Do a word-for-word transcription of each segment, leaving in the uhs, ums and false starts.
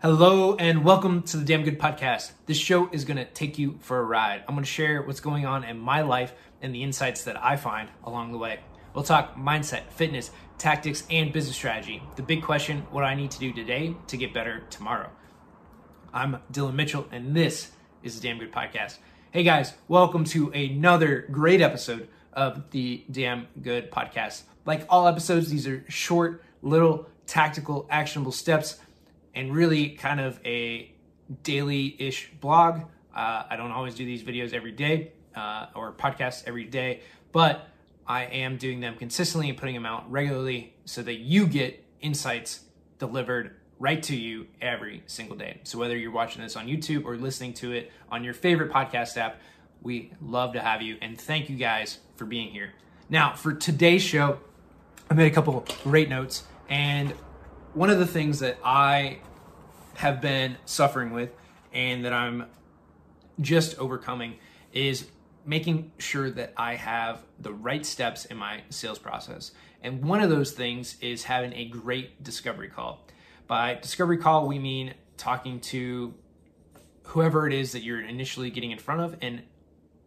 Hello and welcome to the Damn Good Podcast. This show is going to take you for a ride. I'm going to share what's going on in my life and the insights that I find along the way. We'll talk mindset, fitness, tactics, and business strategy. The big question, what I need to do today to get better tomorrow. I'm Dylan Mitchell and this is the Damn Good Podcast. Hey guys, welcome to another great episode of the Damn Good Podcast. Like all episodes, these are short, little, tactical, actionable steps and really kind of a daily-ish blog. Uh, I don't always do these videos every day uh, or podcasts every day, but I am doing them consistently and putting them out regularly so that you get insights delivered right to you every single day. So whether you're watching this on YouTube or listening to it on your favorite podcast app, we love to have you. And thank you guys for being here. Now, for today's show, I made a couple great notes. And one of the things that I have been suffering with and that I'm just overcoming is making sure that I have the right steps in my sales process. And one of those things is having a great discovery call. By discovery call, we mean talking to whoever it is that you're initially getting in front of and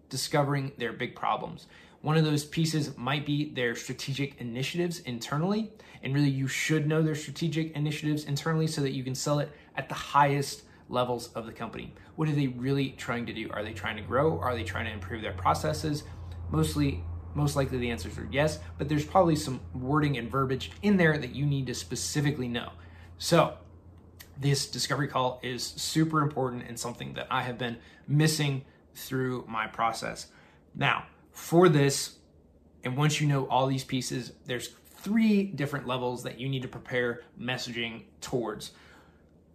discovering their big problems. One of those pieces might be their strategic initiatives internally, and really you should know their strategic initiatives internally so that you can sell it at the highest levels of the company. What are they really trying to do? Are they trying to grow? Are they trying to improve their processes? Mostly, most likely the answers are yes, but there's probably some wording and verbiage in there that you need to specifically know. So this discovery call is super important and something that I have been missing through my process. Now, for this, and once you know all these pieces, there's three different levels that you need to prepare messaging towards.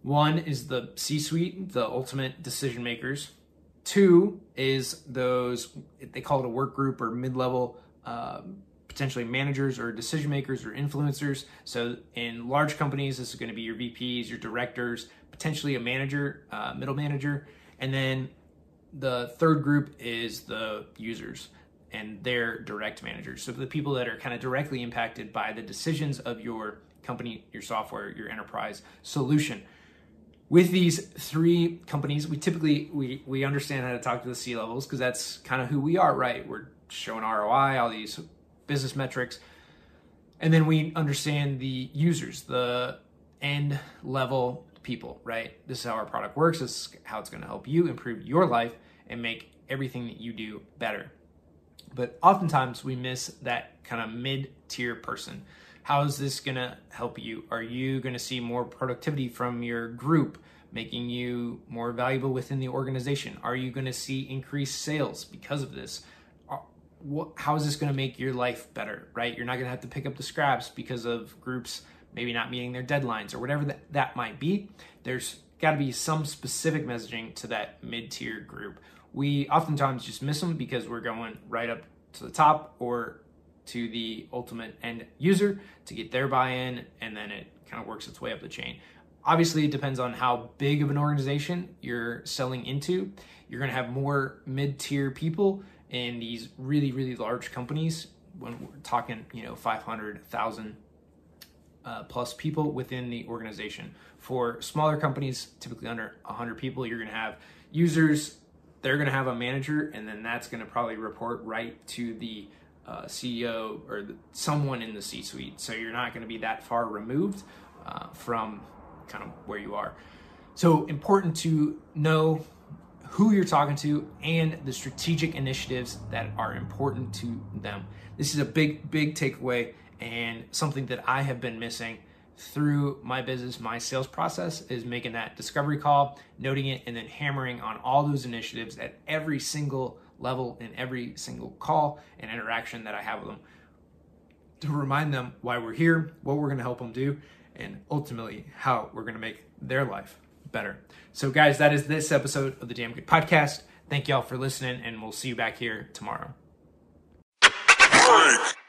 One is the C-suite, the ultimate decision makers. Two is those, they call it a work group or mid-level, uh, potentially managers or decision makers or influencers. So in large companies, this is going to be your V Ps, your directors, potentially a manager, uh, middle manager. And then the third group is the users and their direct managers. So the people that are kind of directly impacted by the decisions of your company, your software, your enterprise solution. With these three companies, we typically, we, we understand how to talk to the C-levels because that's kind of who we are, right? We're showing R O I, all these business metrics. And then we understand the users, the end level people, right? This is how our product works. This is how it's going to help you improve your life and make everything that you do better. But oftentimes we miss that kind of mid-tier person. How is this going to help you? Are you going to see more productivity from your group, making you more valuable within the organization? Are you going to see increased sales because of this? How is this going to make your life better, right? You're not going to have to pick up the scraps because of groups maybe not meeting their deadlines or whatever that, that might be. There's got to be some specific messaging to that mid-tier group. We oftentimes just miss them because we're going right up to the top or to the ultimate end user to get their buy-in, and then it kind of works its way up the chain. Obviously, it depends on how big of an organization you're selling into. You're going to have more mid-tier people in these really, really large companies when we're talking, you know, five hundred, one thousand uh, plus people within the organization. For smaller companies, typically under one hundred people, you're going to have users. They're going to have a manager, and then that's going to probably report right to the uh, C E O or the, someone in the C-suite. So you're not going to be that far removed uh, from kind of where you are. So important to know who you're talking to and the strategic initiatives that are important to them. This is a big, big takeaway and something that I have been missing through my business, my sales process, is making that discovery call, noting it, and then hammering on all those initiatives at every single level in every single call and interaction that I have with them to remind them why we're here, what we're going to help them do, and ultimately how we're going to make their life better. So guys, that is this episode of the Damn Good Podcast. Thank y'all for listening, and we'll see you back here tomorrow.